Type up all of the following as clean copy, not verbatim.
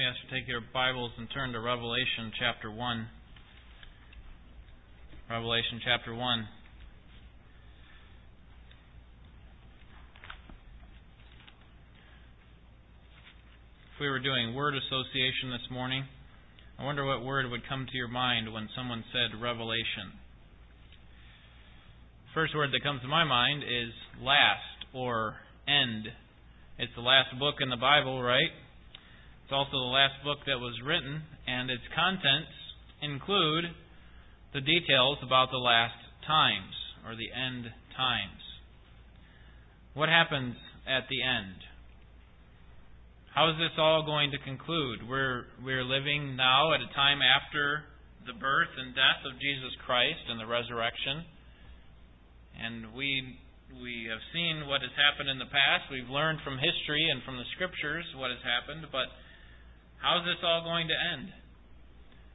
me ask you to take your Bibles and turn to Revelation chapter 1. Revelation chapter 1. If we were doing word association this morning, I wonder what word would come to your mind when someone said Revelation. First word that comes to my mind is last or end. It's the last book in the Bible, right? It's also the last book that was written, and its contents include the details about the last times, or the end times. What happens at the end? How is this all going to conclude? We're living now at a time after the birth and death of Jesus Christ and the resurrection. And we have seen what has happened in the past. We've learned from history and from the Scriptures what has happened. But how is this all going to end?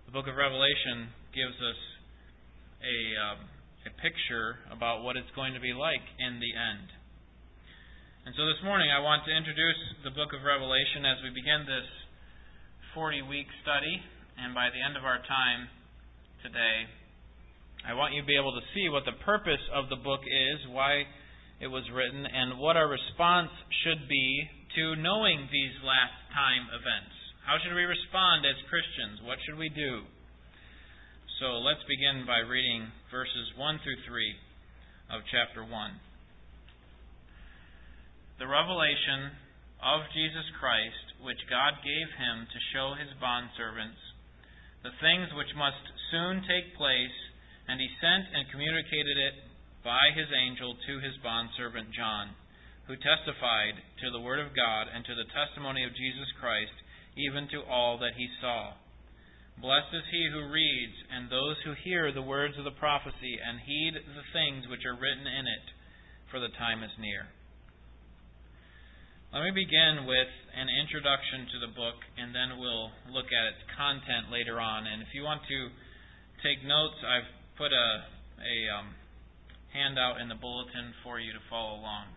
The book of Revelation gives us a picture about what it's going to be like in the end. And so this morning I want to introduce the book of Revelation as we begin this 40-week study. And by the end of our time today, I want you to be able to see what the purpose of the book is, why it was written, and what our response should be to knowing these last time events. How should we respond as Christians? What should we do? So let's begin by reading verses 1 through 3 of chapter 1. The revelation of Jesus Christ, which God gave him to show his bondservants, the things which must soon take place. And he sent and communicated it by his angel to his bondservant John, who testified to the word of God and to the testimony of Jesus Christ, even to all that he saw. Blessed is he who reads, and those who hear the words of the prophecy, and heed the things which are written in it, for the time is near. Let me begin with an introduction to the book, and then we'll look at its content later on. And if you want to take notes, I've put a handout in the bulletin for you to follow along.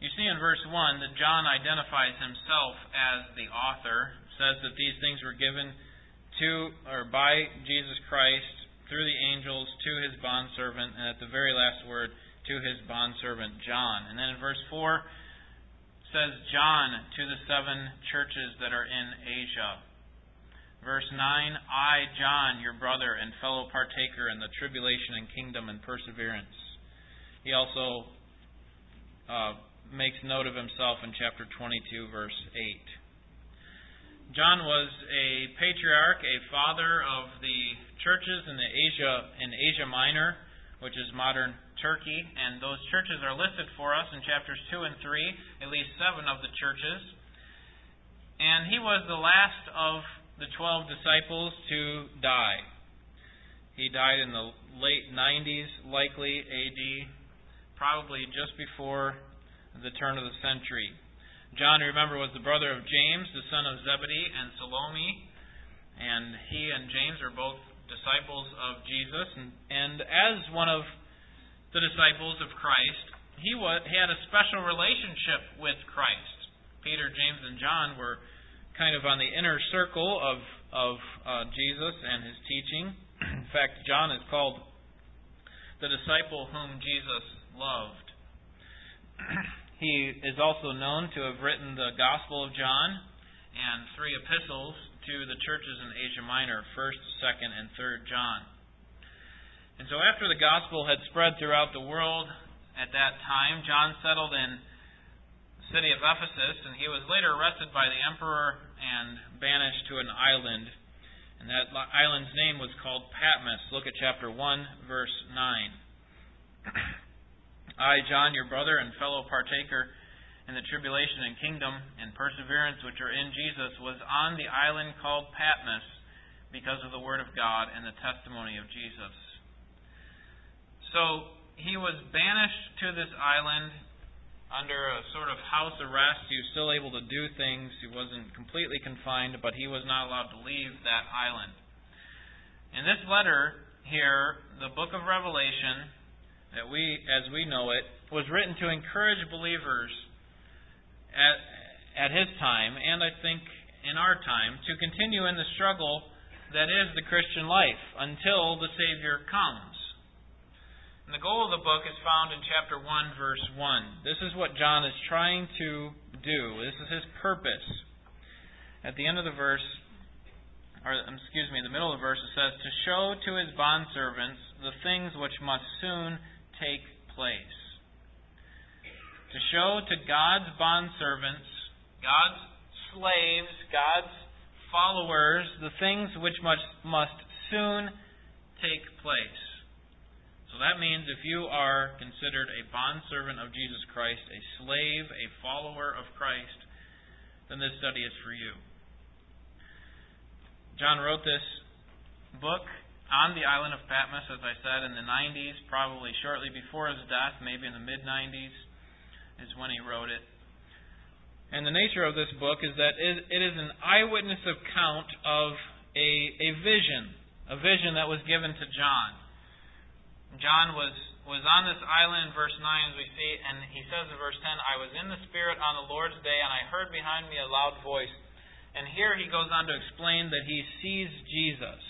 You see in verse 1 that John identifies himself as the author, says that these things were given to or by Jesus Christ through the angels to his bondservant, and at the very last word, to his bondservant John. And then in verse 4 says John to the 7 churches that are in Asia. Verse 9, I, John, your brother and fellow partaker in the tribulation and kingdom and perseverance. He also makes note of himself in chapter 22, verse 8. John was a patriarch, a father of the churches in Asia Minor, which is modern Turkey. And those churches are listed for us in chapters 2 and 3, at least 7 of the churches. And he was the last of the 12 disciples to die. He died in the late 90s, likely AD, probably just before the turn of the century. John, remember, was the brother of James, the son of Zebedee and Salome, and he and James are both disciples of Jesus. And as one of the disciples of Christ, he had a special relationship with Christ. Peter, James, and John were kind of on the inner circle of Jesus and his teaching. In fact, John is called the disciple whom Jesus loved. He is also known to have written the Gospel of John and 3 epistles to the churches in Asia Minor, 1st, 2nd, and 3rd John. And so after the Gospel had spread throughout the world at that time, John settled in city of Ephesus, and he was later arrested by the emperor and banished to an island. And that island's name was called Patmos. Look at chapter 1, verse 9. I, John, your brother and fellow partaker in the tribulation and kingdom and perseverance which are in Jesus, was on the island called Patmos because of the word of God and the testimony of Jesus. So he was banished to this island under a sort of house arrest. He was still able to do things. He wasn't completely confined, but he was not allowed to leave that island. In this letter here, the book of Revelation, that we as we know it, was written to encourage believers at his time, and I think in our time, to continue in the struggle that is the Christian life until the Savior comes. And the goal of the book is found in chapter 1, verse 1. This is what John is trying to do. This is his purpose. At the end of the verse, in the middle of the verse, it says, to show to his bondservants the things which must soon take place. To show to God's bondservants, God's slaves, God's followers, the things which must soon take place. So that means if you are considered a bondservant of Jesus Christ, a slave, a follower of Christ, then this study is for you. John wrote this book on the island of Patmos, as I said, in the 90s, probably shortly before his death, maybe in the mid-90s is when he wrote it. And the nature of this book is that it is an eyewitness account of a vision that was given to John. John was on this island, verse 9, as we see, and he says in verse 10, I was in the Spirit on the Lord's day, and I heard behind me a loud voice. And here he goes on to explain that he sees Jesus.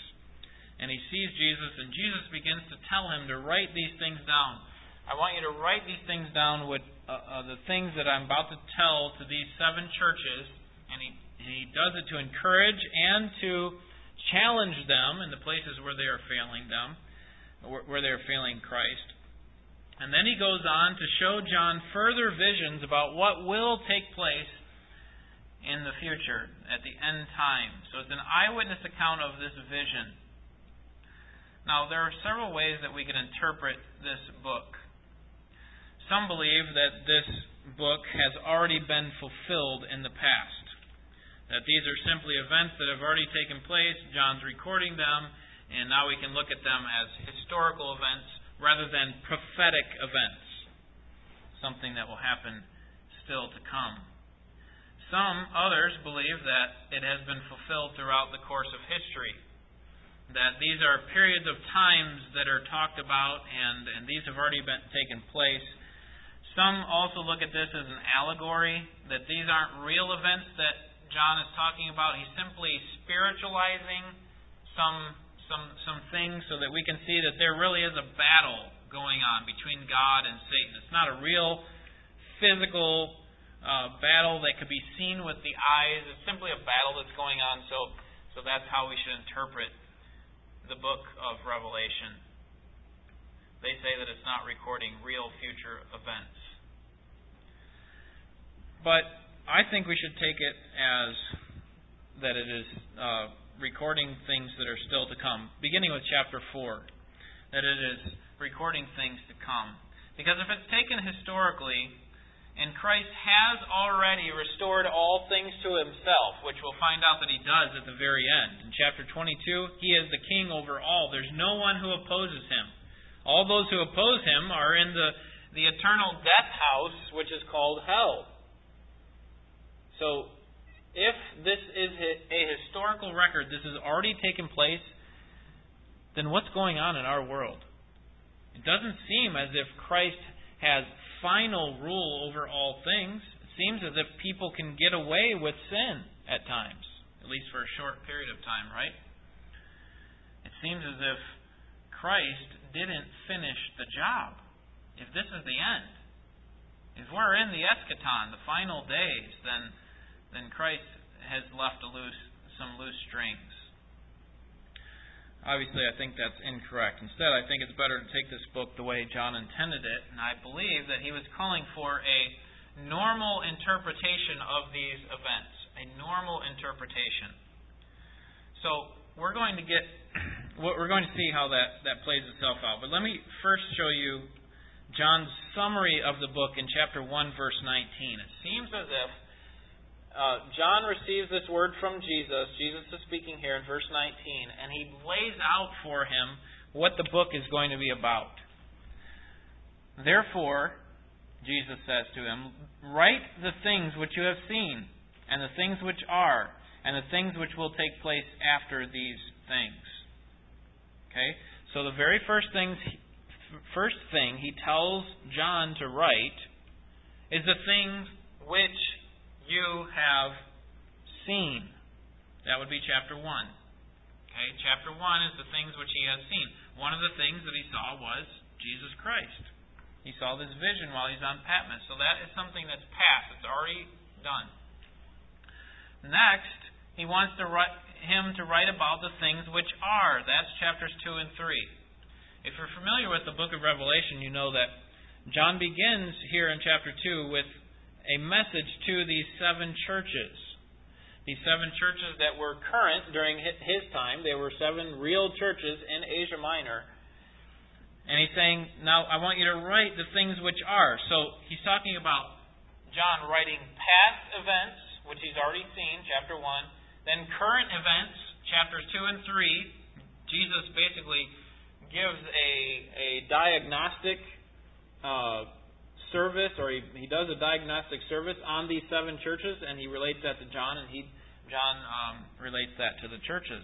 And he sees Jesus, and Jesus begins to tell him to write these things down. I want you to write these things down with the things that I'm about to tell to these seven churches. And he does it to encourage and to challenge them in the places where they are failing them, where they are failing Christ. And then he goes on to show John further visions about what will take place in the future, at the end time. So it's an eyewitness account of this vision. Now, there are several ways that we can interpret this book. Some believe that this book has already been fulfilled in the past. That these are simply events that have already taken place, John's recording them, and now we can look at them as historical events rather than prophetic events. Something that will happen still to come. Some others believe that it has been fulfilled throughout the course of history. That these are periods of times that are talked about and these have already taken place. Some also look at this as an allegory, that these aren't real events that John is talking about. He's simply spiritualizing some things so that we can see that there really is a battle going on between God and Satan. It's not a real physical battle that could be seen with the eyes. It's simply a battle that's going on, so that's how we should interpret the book of Revelation. They say that it's not recording real future events. But I think we should take it as that it is recording things that are still to come, beginning with chapter 4, that it is recording things to come. Because if it's taken historically, and Christ has already restored all things to himself, which we'll find out that he does at the very end. In chapter 22, he is the king over all. There's no one who opposes him. All those who oppose him are in the eternal death house, which is called hell. So, if this is a historical record, this has already taken place, then what's going on in our world? It doesn't seem as if Christ has final rule over all things. It seems as if people can get away with sin at times, at least for a short period of time, right? It seems as if Christ didn't finish the job. If this is the end, if we're in the eschaton, the final days, then Christ has left some loose strings. Obviously, I think that's incorrect. Instead, I think it's better to take this book the way John intended it, and I believe that he was calling for a normal interpretation of these events, a normal interpretation. So, we're going to see how that plays itself out. But let me first show you John's summary of the book in chapter 1, verse 19. It seems as if John receives this word from Jesus. Jesus is speaking here in verse 19, and he lays out for him what the book is going to be about. Therefore, Jesus says to him, write the things which you have seen, and the things which are, and the things which will take place after these things. Okay? So the very first thing he tells John to write is the things which you have seen. That would be chapter 1. Okay, chapter 1 is the things which he has seen. One of the things that he saw was Jesus Christ. He saw this vision while he's on Patmos. So that is something that's past. It's already done. Next, he wants to write about the things which are. That's chapters 2 and 3. If you're familiar with the book of Revelation, you know that John begins here in chapter 2 with a message to these seven churches. These seven churches that were current during his time. They were seven real churches in Asia Minor. And he's saying, now I want you to write the things which are. So he's talking about John writing past events, which he's already seen, chapter 1. Then current events, chapters 2 and 3. Jesus basically gives a diagnostic service, or he does a diagnostic service on these seven churches, and he relates that to John, and John relates that to the churches.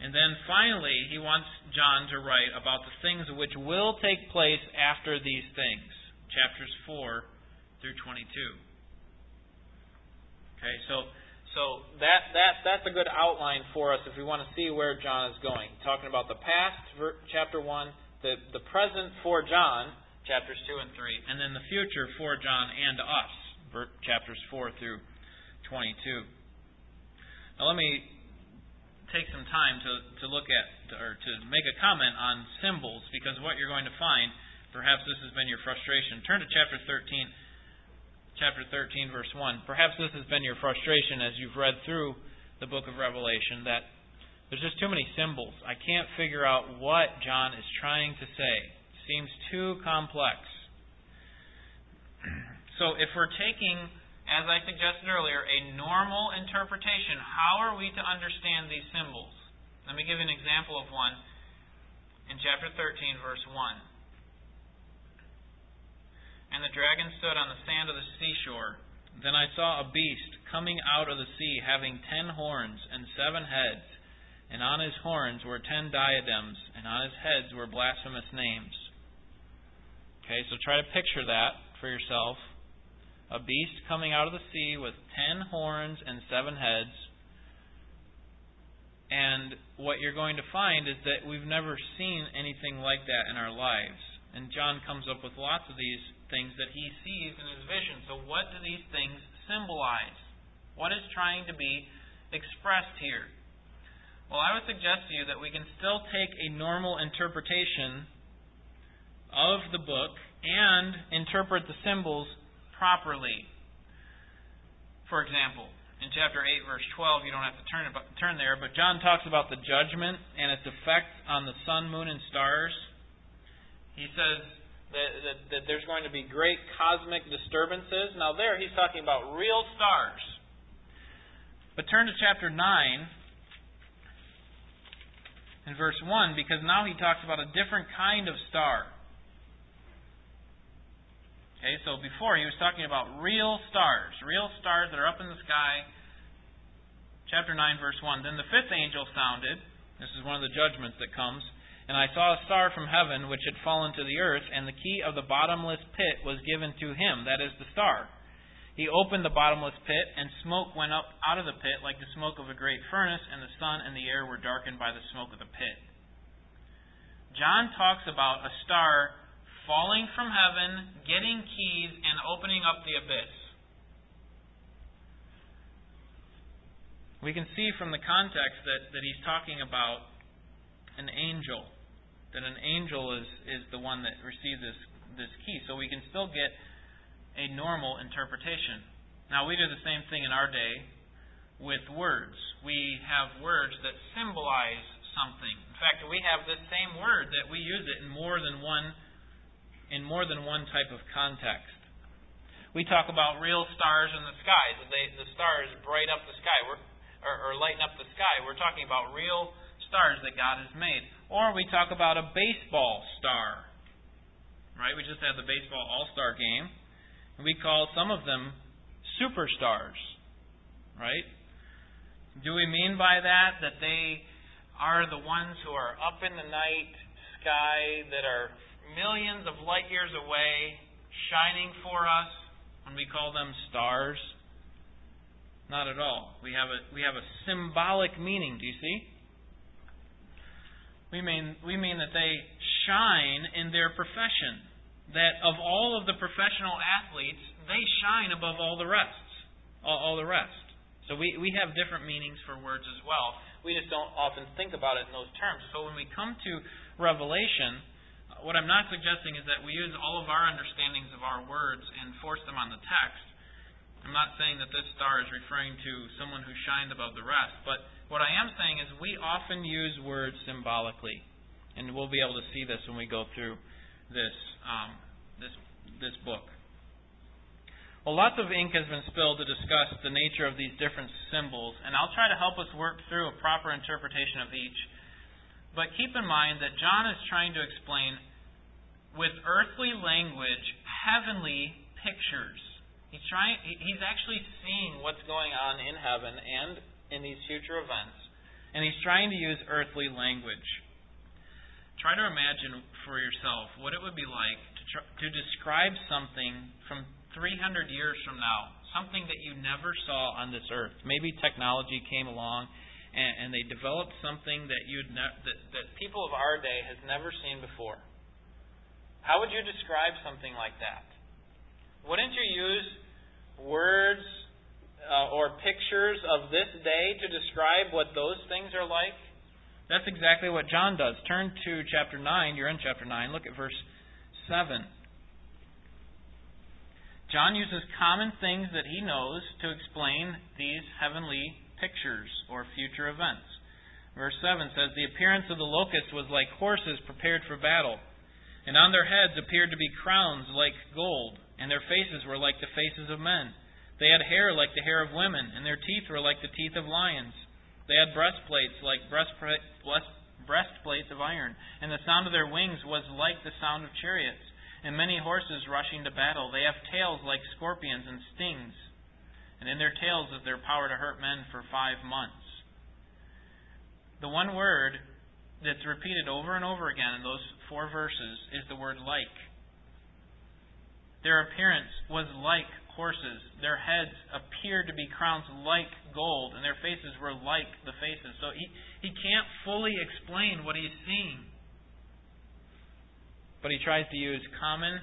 And then finally, he wants John to write about the things which will take place after these things, chapters 4 through 22. Okay, so that's a good outline for us if we want to see where John is going. Talking about the past, chapter 1, the present for John, chapters 2 and 3, and then the future for John and us, chapters 4 through 22. Now let me take some time to look at, or to make a comment on symbols, because what you're going to find, perhaps this has been your frustration. Turn to chapter 13, verse 1. Perhaps this has been your frustration as you've read through the book of Revelation, that there's just too many symbols. I can't figure out what John is trying to say. Seems too complex. So if we're taking, as I suggested earlier, a normal interpretation, how are we to understand these symbols? Let me give you an example of one in chapter 13, verse 1. And the dragon stood on the sand of the seashore. Then I saw a beast coming out of the sea, having 10 horns and 7 heads, and on his horns were 10 diadems, and on his heads were blasphemous names. Okay, so try to picture that for yourself. A beast coming out of the sea with 10 horns and 7 heads. And what you're going to find is that we've never seen anything like that in our lives. And John comes up with lots of these things that he sees in his vision. So what do these things symbolize? What is trying to be expressed here? Well, I would suggest to you that we can still take a normal interpretation of the book and interpret the symbols properly. For example, in chapter 8, verse 12, you don't have to turn there, but John talks about the judgment and its effect on the sun, moon, and stars. He says that there's going to be great cosmic disturbances. Now there, he's talking about real stars. But turn to chapter 9 and verse 1, because now he talks about a different kind of star. Okay, so before he was talking about real stars that are up in the sky. Chapter 9, verse 1. Then the fifth angel sounded. This is one of the judgments that comes. And I saw a star from heaven which had fallen to the earth, and the key of the bottomless pit was given to him. That is the star. He opened the bottomless pit, and smoke went up out of the pit like the smoke of a great furnace, and the sun and the air were darkened by the smoke of the pit. John talks about a star falling from heaven, getting keys, and opening up the abyss. We can see from the context that he's talking about an angel. That an angel is the one that received this key. So we can still get a normal interpretation. Now we do the same thing in our day with words. We have words that symbolize something. In fact, we have this same word that we use it in more than one type of context. We talk about real stars in the sky. The stars bright up the sky, or lighten up the sky. We're talking about real stars that God has made. Or we talk about a baseball star. Right? We just had the baseball all-star game. And we call some of them superstars. Right? Do we mean by that they are the ones who are up in the night sky, that are millions of light years away, shining for us, when we call them stars? Not at all. We have a symbolic meaning. Do you see? We mean that they shine in their profession. That of all of the professional athletes, they shine above all the rest. All the rest. So we have different meanings for words as well. We just don't often think about it in those terms. So when we come to Revelation, what I'm not suggesting is that we use all of our understandings of our words and force them on the text. I'm not saying that this star is referring to someone who shined above the rest, but what I am saying is we often use words symbolically, and we'll be able to see this when we go through this this book. Well, lots of ink has been spilled to discuss the nature of these different symbols, and I'll try to help us work through a proper interpretation of each. But keep in mind that John is trying to explain with earthly language heavenly pictures. He's actually seeing what's going on in heaven and in these future events. And he's trying to use earthly language. Try to imagine for yourself what it would be like to describe something from 300 years from now. Something that you never saw on this earth. Maybe technology came along and they developed something that people of our day has never seen before. How would you describe something like that? Wouldn't you use words or pictures of this day to describe what those things are like? That's exactly what John does. Turn to chapter 9. You're in chapter 9. Look at verse 7. John uses common things that he knows to explain these heavenly pictures or future events. Verse 7 says, "The appearance of the locust was like horses prepared for battle, and on their heads appeared to be crowns like gold, and their faces were like the faces of men. They had hair like the hair of women, and their teeth were like the teeth of lions. They had breastplates like breastplates of iron, and the sound of their wings was like the sound of chariots, and many horses rushing to battle. They have tails like scorpions and stings, and in their tails is their power to hurt men for 5 months." The one word that's repeated over and over again in those 4 verses is the word "like." Their appearance was like horses. Their heads appeared to be crowns like gold, and their faces were like the faces. So he can't fully explain what he's seeing. But he tries to use common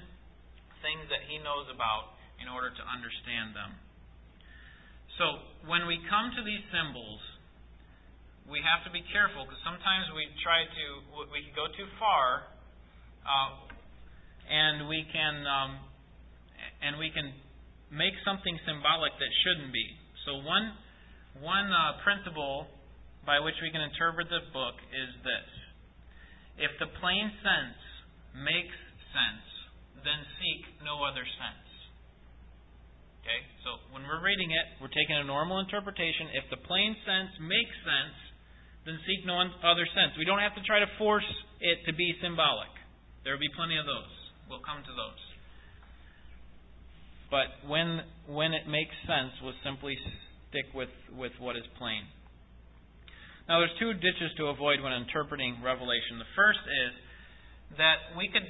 things that he knows about in order to understand them. So when we come to these symbols, we have to be careful, because sometimes we can go too far, and we can make something symbolic that shouldn't be. So one principle by which we can interpret this book is this: if the plain sense makes sense, then seek no other sense. Okay, so when we're reading it, we're taking a normal interpretation. If the plain sense makes sense, then seek no other sense. We don't have to try to force it to be symbolic. There will be plenty of those. We'll come to those. But when it makes sense, we'll simply stick with what is plain. Now, there's 2 ditches to avoid when interpreting Revelation. The first is that we could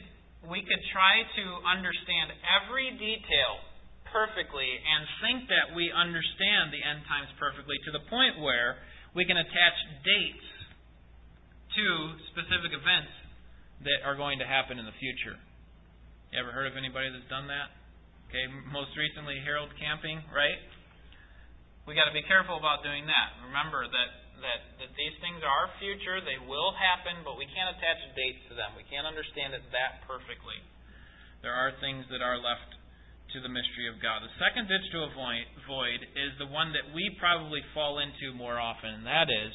try to understand every detail perfectly and think that we understand the end times perfectly, to the point where we can attach dates to specific events that are going to happen in the future. You ever heard of anybody that's done that? Okay, most recently Harold Camping, right? We got to be careful about doing that. Remember that these things are our future; they will happen, but we can't attach dates to them. We can't understand it that perfectly. There are things that are left to the mystery of God. The second ditch to avoid is the one that we probably fall into more often, and that is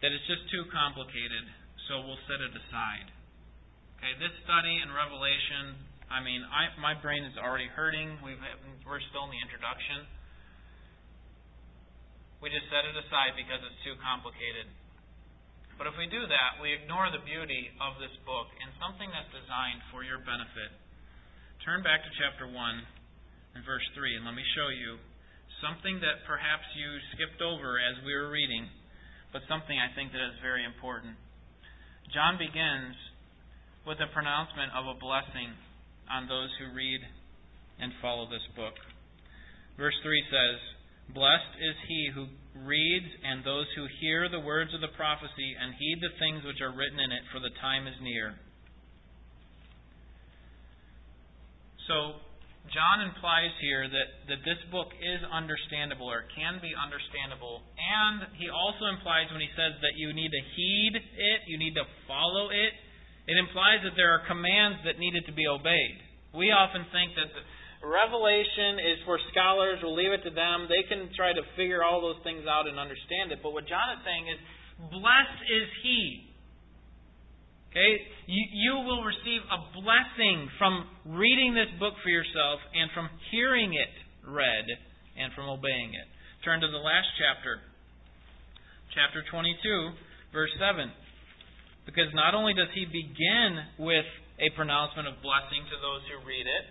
that it's just too complicated, so we'll set it aside. Okay, this study in Revelation, my brain is already hurting. We're still in the introduction. We just set it aside because it's too complicated. But if we do that, we ignore the beauty of this book and something that's designed for your benefit. Turn back to chapter 1 and verse 3, and let me show you something that perhaps you skipped over as we were reading, but something I think that is very important. John begins with a pronouncement of a blessing on those who read and follow this book. Verse 3 says, Blessed is he who reads and those who hear the words of the prophecy and heed the things which are written in it, for the time is near. So, John implies here that this book is understandable, or can be understandable. And he also implies, when he says that you need to heed it, you need to follow it, it implies that there are commands that needed to be obeyed. We often think that Revelation is for scholars. We'll leave it to them. They can try to figure all those things out and understand it. But what John is saying is, blessed is he. Okay? You will receive a blessing from reading this book for yourself and from hearing it read and from obeying it. Turn to the last chapter. Chapter 22, verse 7. Because not only does he begin with a pronouncement of blessing to those who read it,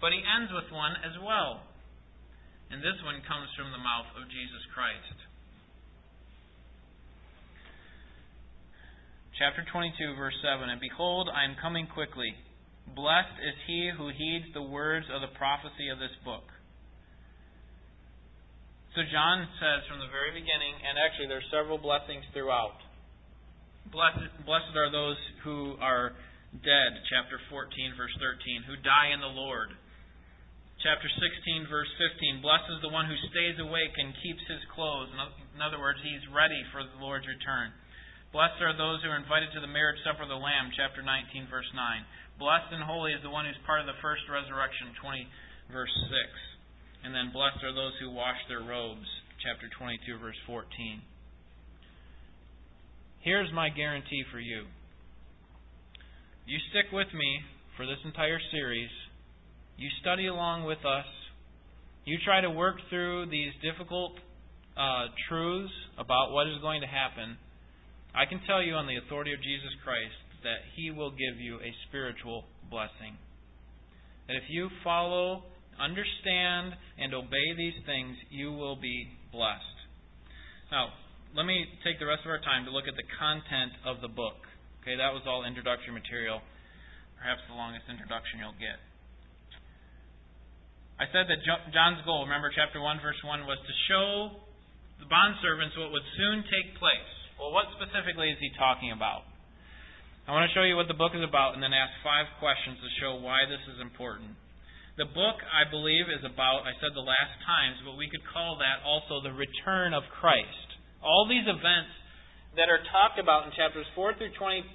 but he ends with one as well. And this one comes from the mouth of Jesus Christ. Chapter 22, verse 7. And behold, I am coming quickly. Blessed is he who heeds the words of the prophecy of this book. So John says from the very beginning, and actually there are several blessings throughout. Blessed are those who are dead, chapter 14, verse 13, who die in the Lord. Chapter 16, verse 15, blessed is the one who stays awake and keeps his clothes. In other words, he's ready for the Lord's return. Blessed are those who are invited to the marriage supper of the Lamb, chapter 19, verse 9. Blessed and holy is the one who's part of the first resurrection, 20, verse 6. And then blessed are those who wash their robes, chapter 22, verse 14. Here's my guarantee for you. You stick with me for this entire series. You study along with us. You try to work through these difficult truths about what is going to happen. I can tell you on the authority of Jesus Christ that He will give you a spiritual blessing. That if you follow, understand, and obey these things, you will be blessed. Now, let me take the rest of our time to look at the content of the book. Okay, that was all introductory material. Perhaps the longest introduction you'll get. I said that John's goal, remember chapter 1, verse 1, was to show the bondservants what would soon take place. Well, what specifically is he talking about? I want to show you what the book is about and then ask 5 questions to show why this is important. The book, I believe, is about, I said the last times, but we could call that also the return of Christ. All these events that are talked about in chapters 4 through 22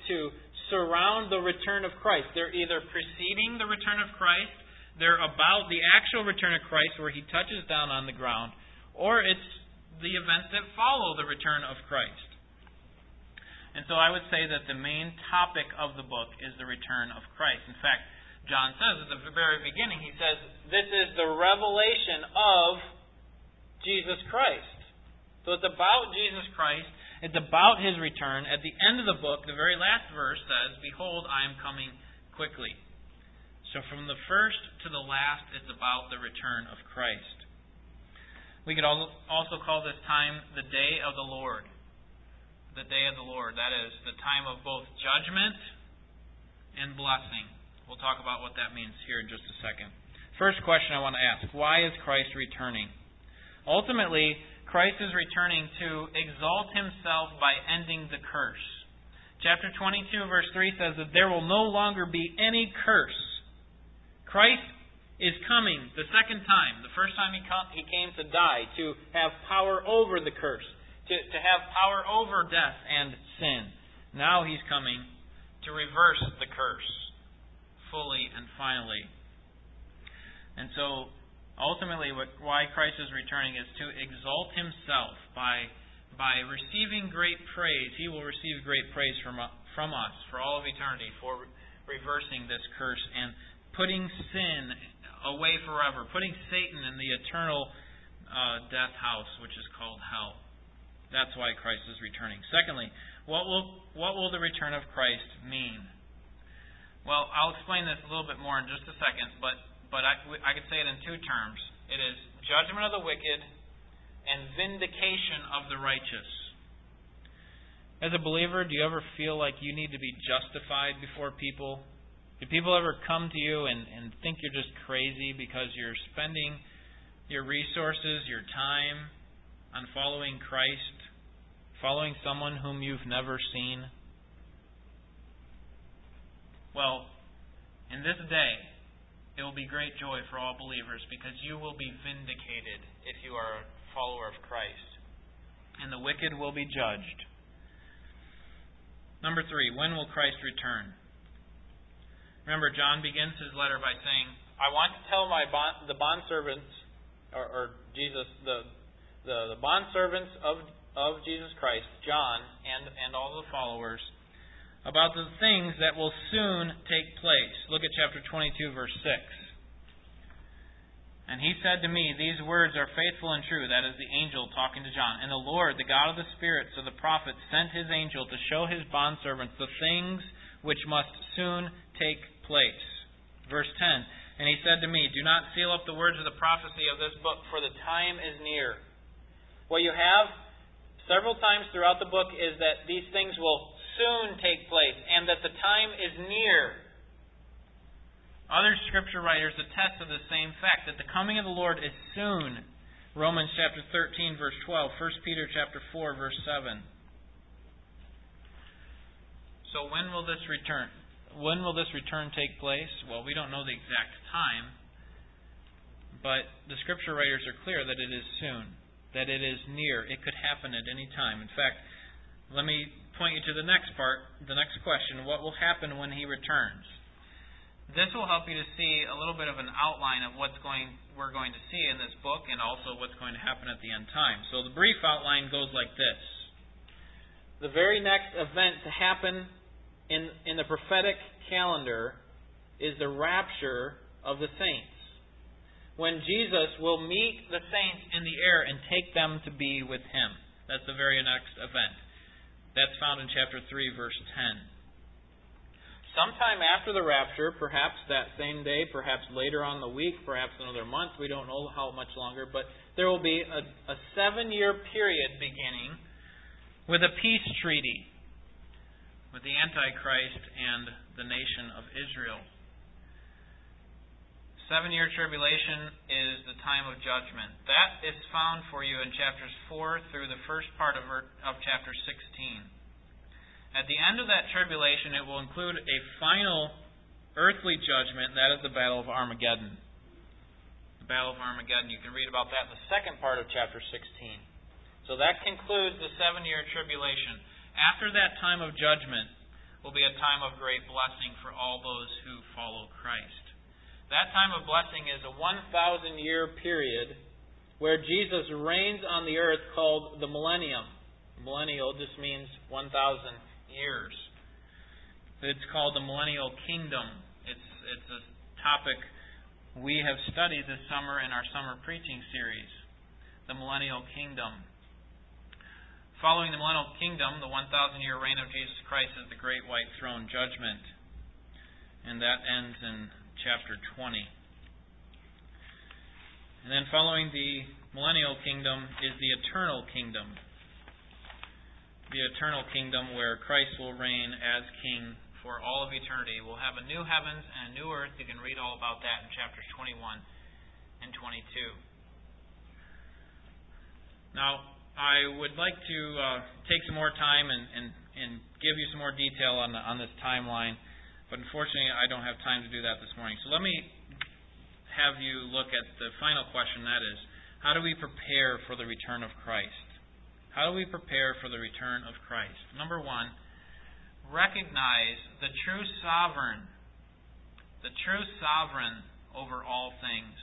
surround the return of Christ. They're either preceding the return of Christ, they're about the actual return of Christ where He touches down on the ground, or it's the events that follow the return of Christ. And so I would say that the main topic of the book is the return of Christ. In fact, John says at the very beginning, he says, this is the revelation of Jesus Christ. So it's about Jesus Christ. It's about His return. At the end of the book, the very last verse says, behold, I am coming quickly. So from the first to the last, it's about the return of Christ. We could also call this time the day of the Lord. The day of the Lord. That is the time of both judgment and blessing. We'll talk about what that means here in just a second. First question I want to ask, why is Christ returning? Ultimately, Christ is returning to exalt Himself by ending the curse. Chapter 22, verse 3 says that there will no longer be any curse. Christ is coming the second time. The first time He came to die, to have power over the curse, to have power over death and sin. Now He's coming to reverse the curse fully and finally. And so, ultimately, why Christ is returning is to exalt Himself by receiving great praise. He will receive great praise from us for all of eternity for reversing this curse and putting sin away forever, putting Satan in the eternal death house, which is called hell. That's why Christ is returning. Secondly, what will the return of Christ mean? Well, I'll explain this a little bit more in just a second, But I could say it in two terms. It is judgment of the wicked and vindication of the righteous. As a believer, do you ever feel like you need to be justified before people? Do people ever come to you and think you're just crazy because you're spending your resources, your time on following Christ, following someone whom you've never seen? Well, in this day, it will be great joy for all believers because you will be vindicated if you are a follower of Christ. And the wicked will be judged. Number 3, when will Christ return? Remember, John begins his letter by saying, I want to tell the bondservants, or Jesus, the bondservants of Jesus Christ, John, and all the followers, about the things that will soon take place. Look at chapter 22, verse 6. And he said to me, these words are faithful and true. That is the angel talking to John. And the Lord, the God of the spirits of the prophets, sent his angel to show his bondservants the things which must soon take place. Verse 10. And he said to me, do not seal up the words of the prophecy of this book, for the time is near. What you have several times throughout the book is that these things will soon take place, and that the time is near. Other scripture writers attest to the same fact, that the coming of the Lord is soon. Romans chapter 13, verse 12. 1 Peter chapter 4, verse 7. So when will this return? When will this return take place? Well, we don't know the exact time, but the scripture writers are clear that it is soon, that it is near. It could happen at any time. In fact, let me point you to the next part, the next question: what will happen when he returns? This will help you to see a little bit of an outline of what's we're going to see in this book, and also what's going to happen at the end time. So the brief outline goes like this: the very next event to happen in the prophetic calendar is the rapture of the saints, when Jesus will meet the saints in the air and take them to be with him. That's the very next event. That's found in chapter 3, verse 10. Sometime after the rapture, perhaps that same day, perhaps later on the week, perhaps another month, we don't know how much longer, but there will be a 7-year period beginning with a peace treaty with the Antichrist and the nation of Israel. 7-year tribulation is the time of judgment. That is found for you in chapters 4 through the first part of chapter 16. At the end of that tribulation, it will include a final earthly judgment, and that is the Battle of Armageddon. The Battle of Armageddon, you can read about that in the second part of chapter 16. So that concludes the 7-year tribulation. After that time of judgment will be a time of great blessing for all those who follow Christ. That time of blessing is a 1,000-year period where Jesus reigns on the earth, called the millennium. Millennial just means 1,000 years. It's called the Millennial Kingdom. It's a topic we have studied this summer in our summer preaching series, the Millennial Kingdom. Following the Millennial Kingdom, the 1,000-year reign of Jesus Christ is the Great White Throne Judgment. And that ends in chapter 20. And then following the Millennial Kingdom is the Eternal Kingdom. The Eternal Kingdom, where Christ will reign as King for all of eternity. We'll have a new heavens and a new earth. You can read all about that in chapters 21 and 22. Now, I would like to take some more time and give you some more detail on this timeline. But unfortunately, I don't have time to do that this morning. So let me have you look at the final question, that is, how do we prepare for the return of Christ? How do we prepare for the return of Christ? Number 1, recognize the true sovereign over all things.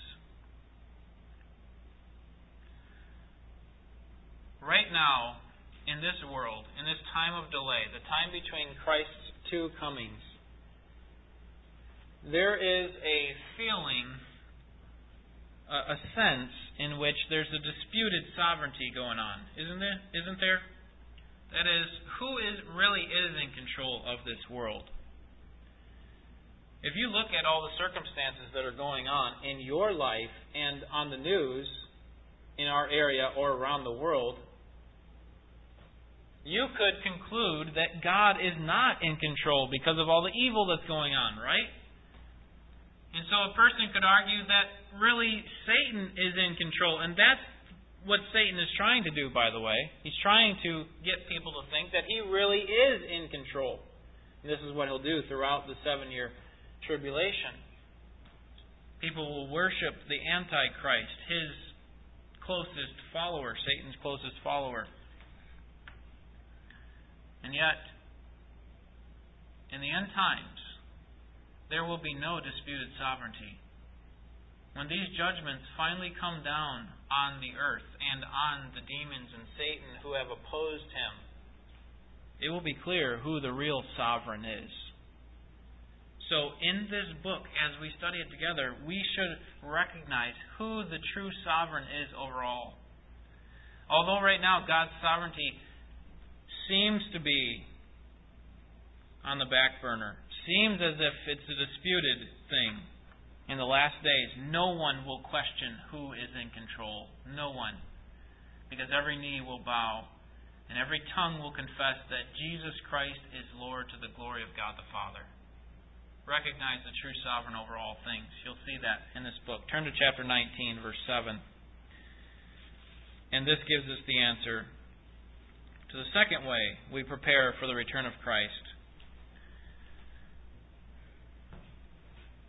Right now, in this world, in this time of delay, the time between Christ's two comings, there is a feeling, a sense in which there's a disputed sovereignty going on, isn't there? That is, who really is in control of this world? If you look at all the circumstances that are going on in your life and on the news in our area or around the world, you could conclude that God is not in control because of all the evil that's going on, right? And so a person could argue that really Satan is in control. And that's what Satan is trying to do, by the way. He's trying to get people to think that he really is in control. And this is what he'll do throughout the 7-year tribulation. People will worship the Antichrist, his closest follower, Satan's closest follower. And yet, in the end times, there will be no disputed sovereignty. When these judgments finally come down on the earth and on the demons and Satan who have opposed him, it will be clear who the real sovereign is. So in this book, as we study it together, we should recognize who the true sovereign is overall. Although right now God's sovereignty seems to be on the back burner, seems as if it's a disputed thing. In the last days, no one will question who is in control. No one. Because every knee will bow and every tongue will confess that Jesus Christ is Lord to the glory of God the Father. Recognize the true sovereign over all things. You'll see that in this book. Turn to chapter 19, verse 7. And this gives us the answer to the second way we prepare for the return of Christ.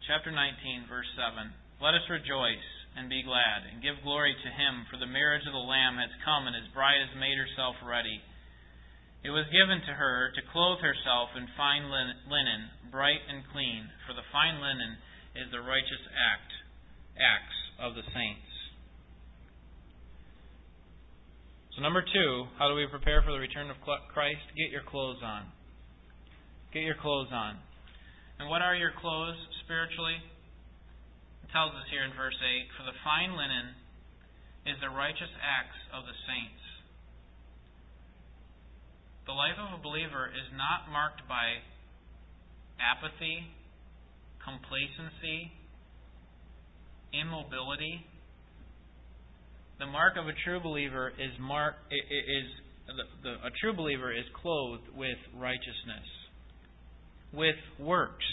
Chapter 19, verse 7. Let us rejoice and be glad and give glory to Him, for the marriage of the Lamb has come and His bride has made herself ready. It was given to her to clothe herself in fine linen, bright and clean, for the fine linen is the righteous acts of the saints. So number two, how do we prepare for the return of Christ? Get your clothes on. Get your clothes on. And what are your clothes spiritually? It tells us here in verse 8, for the fine linen is the righteous acts of the saints. The life of a believer is not marked by apathy, complacency, immobility. The mark of a true believer is a true believer is clothed with righteousness, with works.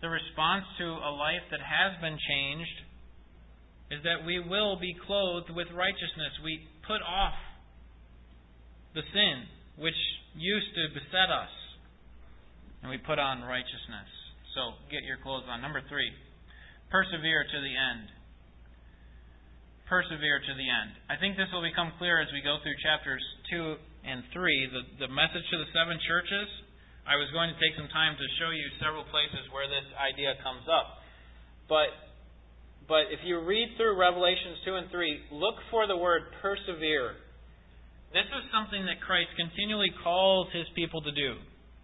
The response to a life that has been changed is that we will be clothed with righteousness. We put off the sin which used to beset us, and we put on righteousness. So get your clothes on. Number three, persevere to the end. Persevere to the end. I think this will become clear as we go through chapters 2 and 3. The message to the seven churches. I was going to take some time to show you several places where this idea comes up. But if you read through Revelations 2 and 3, look for the word persevere. This is something that Christ continually calls His people to do,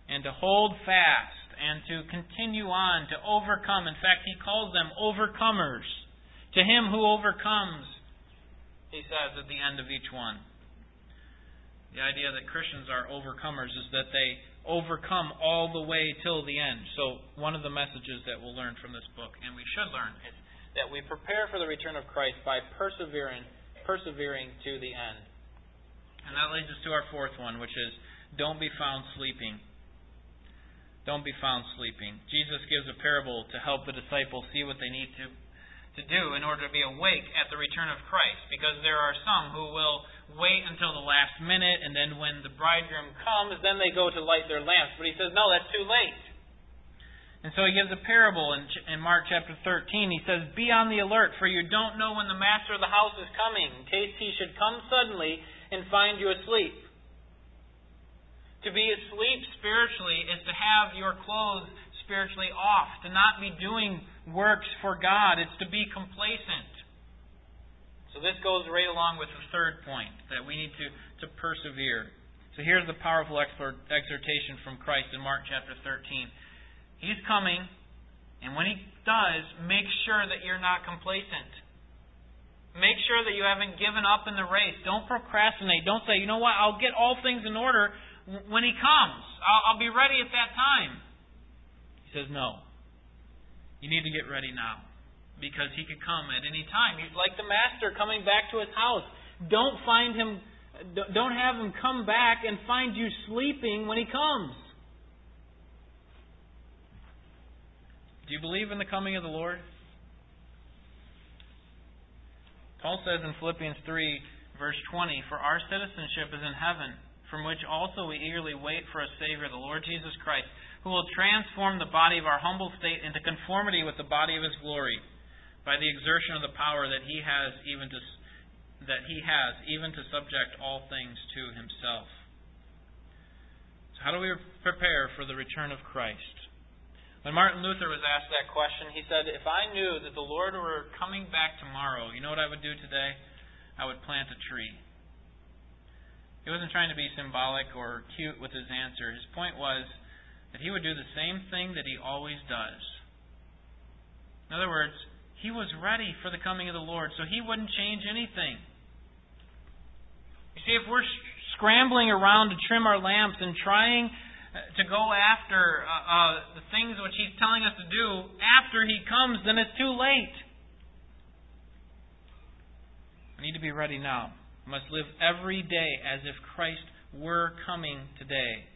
and to hold fast, and to continue on, to overcome. In fact, He calls them overcomers. To him who overcomes, He says at the end of each one. The idea that Christians are overcomers is that they overcome all the way till the end. So one of the messages that we'll learn from this book, and we should learn, is that we prepare for the return of Christ by persevering to the end. And that leads us to our fourth one, which is don't be found sleeping. Don't be found sleeping. Jesus gives a parable to help the disciples see what they need to do in order to be awake at the return of Christ, because there are some who will wait until the last minute, and then when the bridegroom comes, then they go to light their lamps. But He says, no, that's too late. And so He gives a parable in Mark chapter 13. He says, be on the alert, for you don't know when the master of the house is coming, in case he should come suddenly and find you asleep. To be asleep spiritually is to have your clothes spiritually off, to not be doing works for God. It's to be complacent. So this goes right along with the third point, that we need to persevere. So here's the powerful exhortation from Christ in Mark chapter 13. He's coming, and when He does, make sure that you're not complacent. Make sure that you haven't given up in the race. Don't procrastinate. Don't say, you know what, I'll get all things in order when He comes. I'll be ready at that time. He says, no. You need to get ready now, because He could come at any time. He's like the master coming back to his house. Don't have Him come back and find you sleeping when He comes. Do you believe in the coming of the Lord? Paul says in Philippians 3, verse 20, "For our citizenship is in heaven, from which also we eagerly wait for a Savior, the Lord Jesus Christ, who will transform the body of our humble state into conformity with the body of His glory, by the exertion of the power that He has even to subject all things to Himself." So how do we prepare for the return of Christ? When Martin Luther was asked that question, he said, "If I knew that the Lord were coming back tomorrow, you know what I would do today? I would plant a tree." He wasn't trying to be symbolic or cute with his answer. His point was that he would do the same thing that he always does. In other words, he was ready for the coming of the Lord, so he wouldn't change anything. You see, if we're scrambling around to trim our lamps and trying to go after the things which He's telling us to do after He comes, then it's too late. We need to be ready now. We must live every day as if Christ were coming today,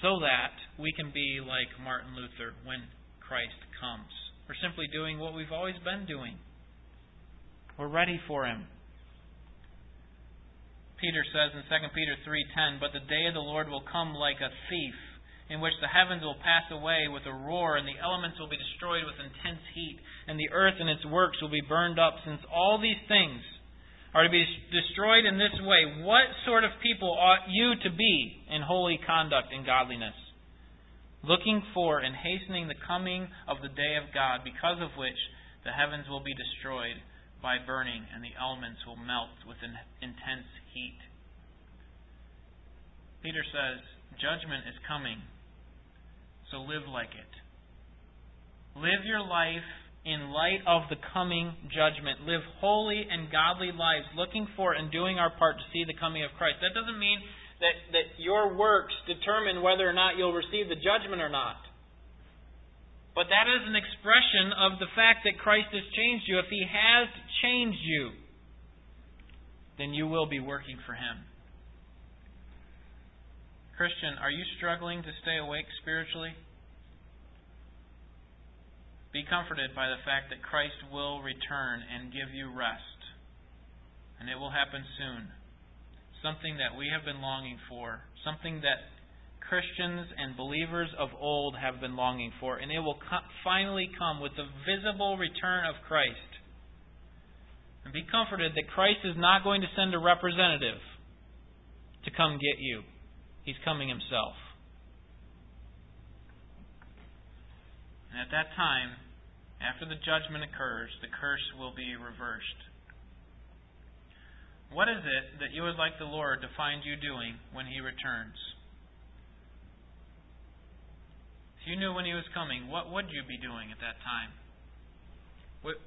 so that we can be like Martin Luther when Christ comes. We're simply doing what we've always been doing. We're ready for Him. Peter says in 2 Peter 3:10, "But the day of the Lord will come like a thief, in which the heavens will pass away with a roar, and the elements will be destroyed with intense heat, and the earth and its works will be burned up. Since all these things are to be destroyed in this way, what sort of people ought you to be in holy conduct and godliness, looking for and hastening the coming of the day of God, because of which the heavens will be destroyed by burning, and the elements will melt with an intense heat." Peter says, judgment is coming, so live like it. Live your life in light of the coming judgment. Live holy and godly lives, looking for and doing our part to see the coming of Christ. That doesn't mean that your works determine whether or not you'll receive the judgment or not. But that is an expression of the fact that Christ has changed you. If He has changed you, then you will be working for Him. Christian, are you struggling to stay awake spiritually? Be comforted by the fact that Christ will return and give you rest. And it will happen soon. Something that we have been longing for. Something that Christians and believers of old have been longing for, and it will finally come with the visible return of Christ. And be comforted that Christ is not going to send a representative to come get you. He's coming Himself. And at that time, after the judgment occurs, the curse will be reversed. What is it that you would like the Lord to find you doing when He returns? If you knew when He was coming, what would you be doing at that time?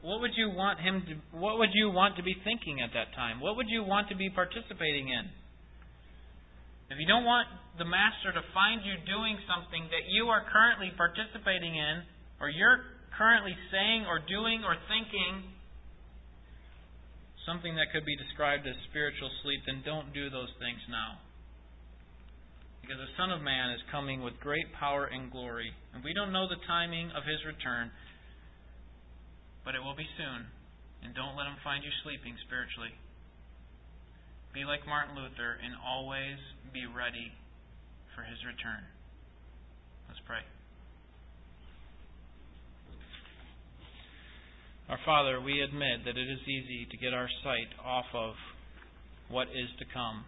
What would you want Him to, what would you want to be thinking at that time? What would you want to be participating in? If you don't want the Master to find you doing something that you are currently participating in, or you're currently saying or doing or thinking, something that could be described as spiritual sleep, then don't do those things now. Because the Son of Man is coming with great power and glory. And we don't know the timing of His return, but it will be soon. And don't let Him find you sleeping spiritually. Be like Martin Luther and always be ready for His return. Let's pray. Our Father, we admit that it is easy to get our sight off of what is to come.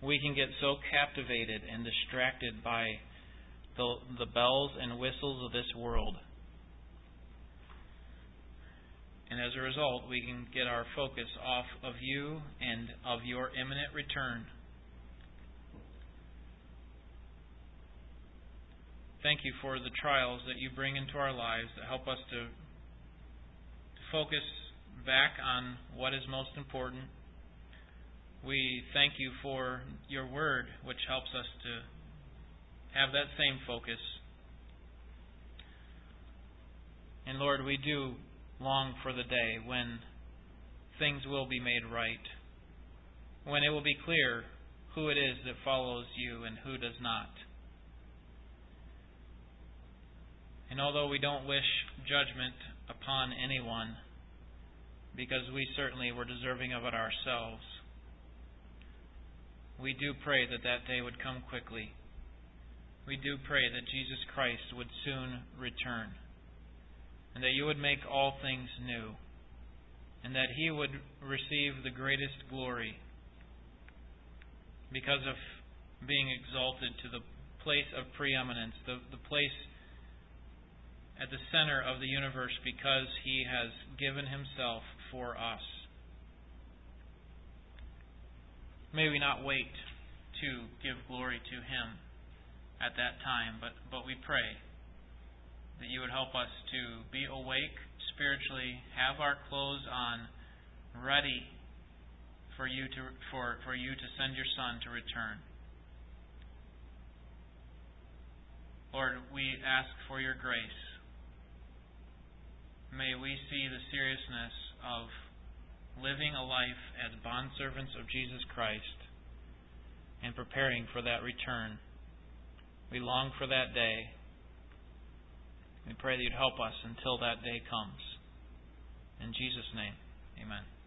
We can get so captivated and distracted by the bells and whistles of this world. And as a result, we can get our focus off of You and of Your imminent return. Thank You for the trials that You bring into our lives that help us to focus back on what is most important. We thank You for Your Word, which helps us to have that same focus. And Lord, we do long for the day when things will be made right, when it will be clear who it is that follows You and who does not. And although we don't wish judgment upon anyone, because we certainly were deserving of it ourselves, we do pray that that day would come quickly. We do pray that Jesus Christ would soon return, and that you would make all things new, and that He would receive the greatest glory because of being exalted to the place of preeminence, the place at the center of the universe, because He has given Himself for us. May we not wait to give glory to Him at that time, but we pray that You would help us to be awake spiritually, have our clothes on, ready for you to send Your Son to return. Lord, we ask for Your grace. May we see the seriousness of living a life as bondservants of Jesus Christ and preparing for that return. We long for that day. We pray that You'd help us until that day comes. In Jesus' name, amen.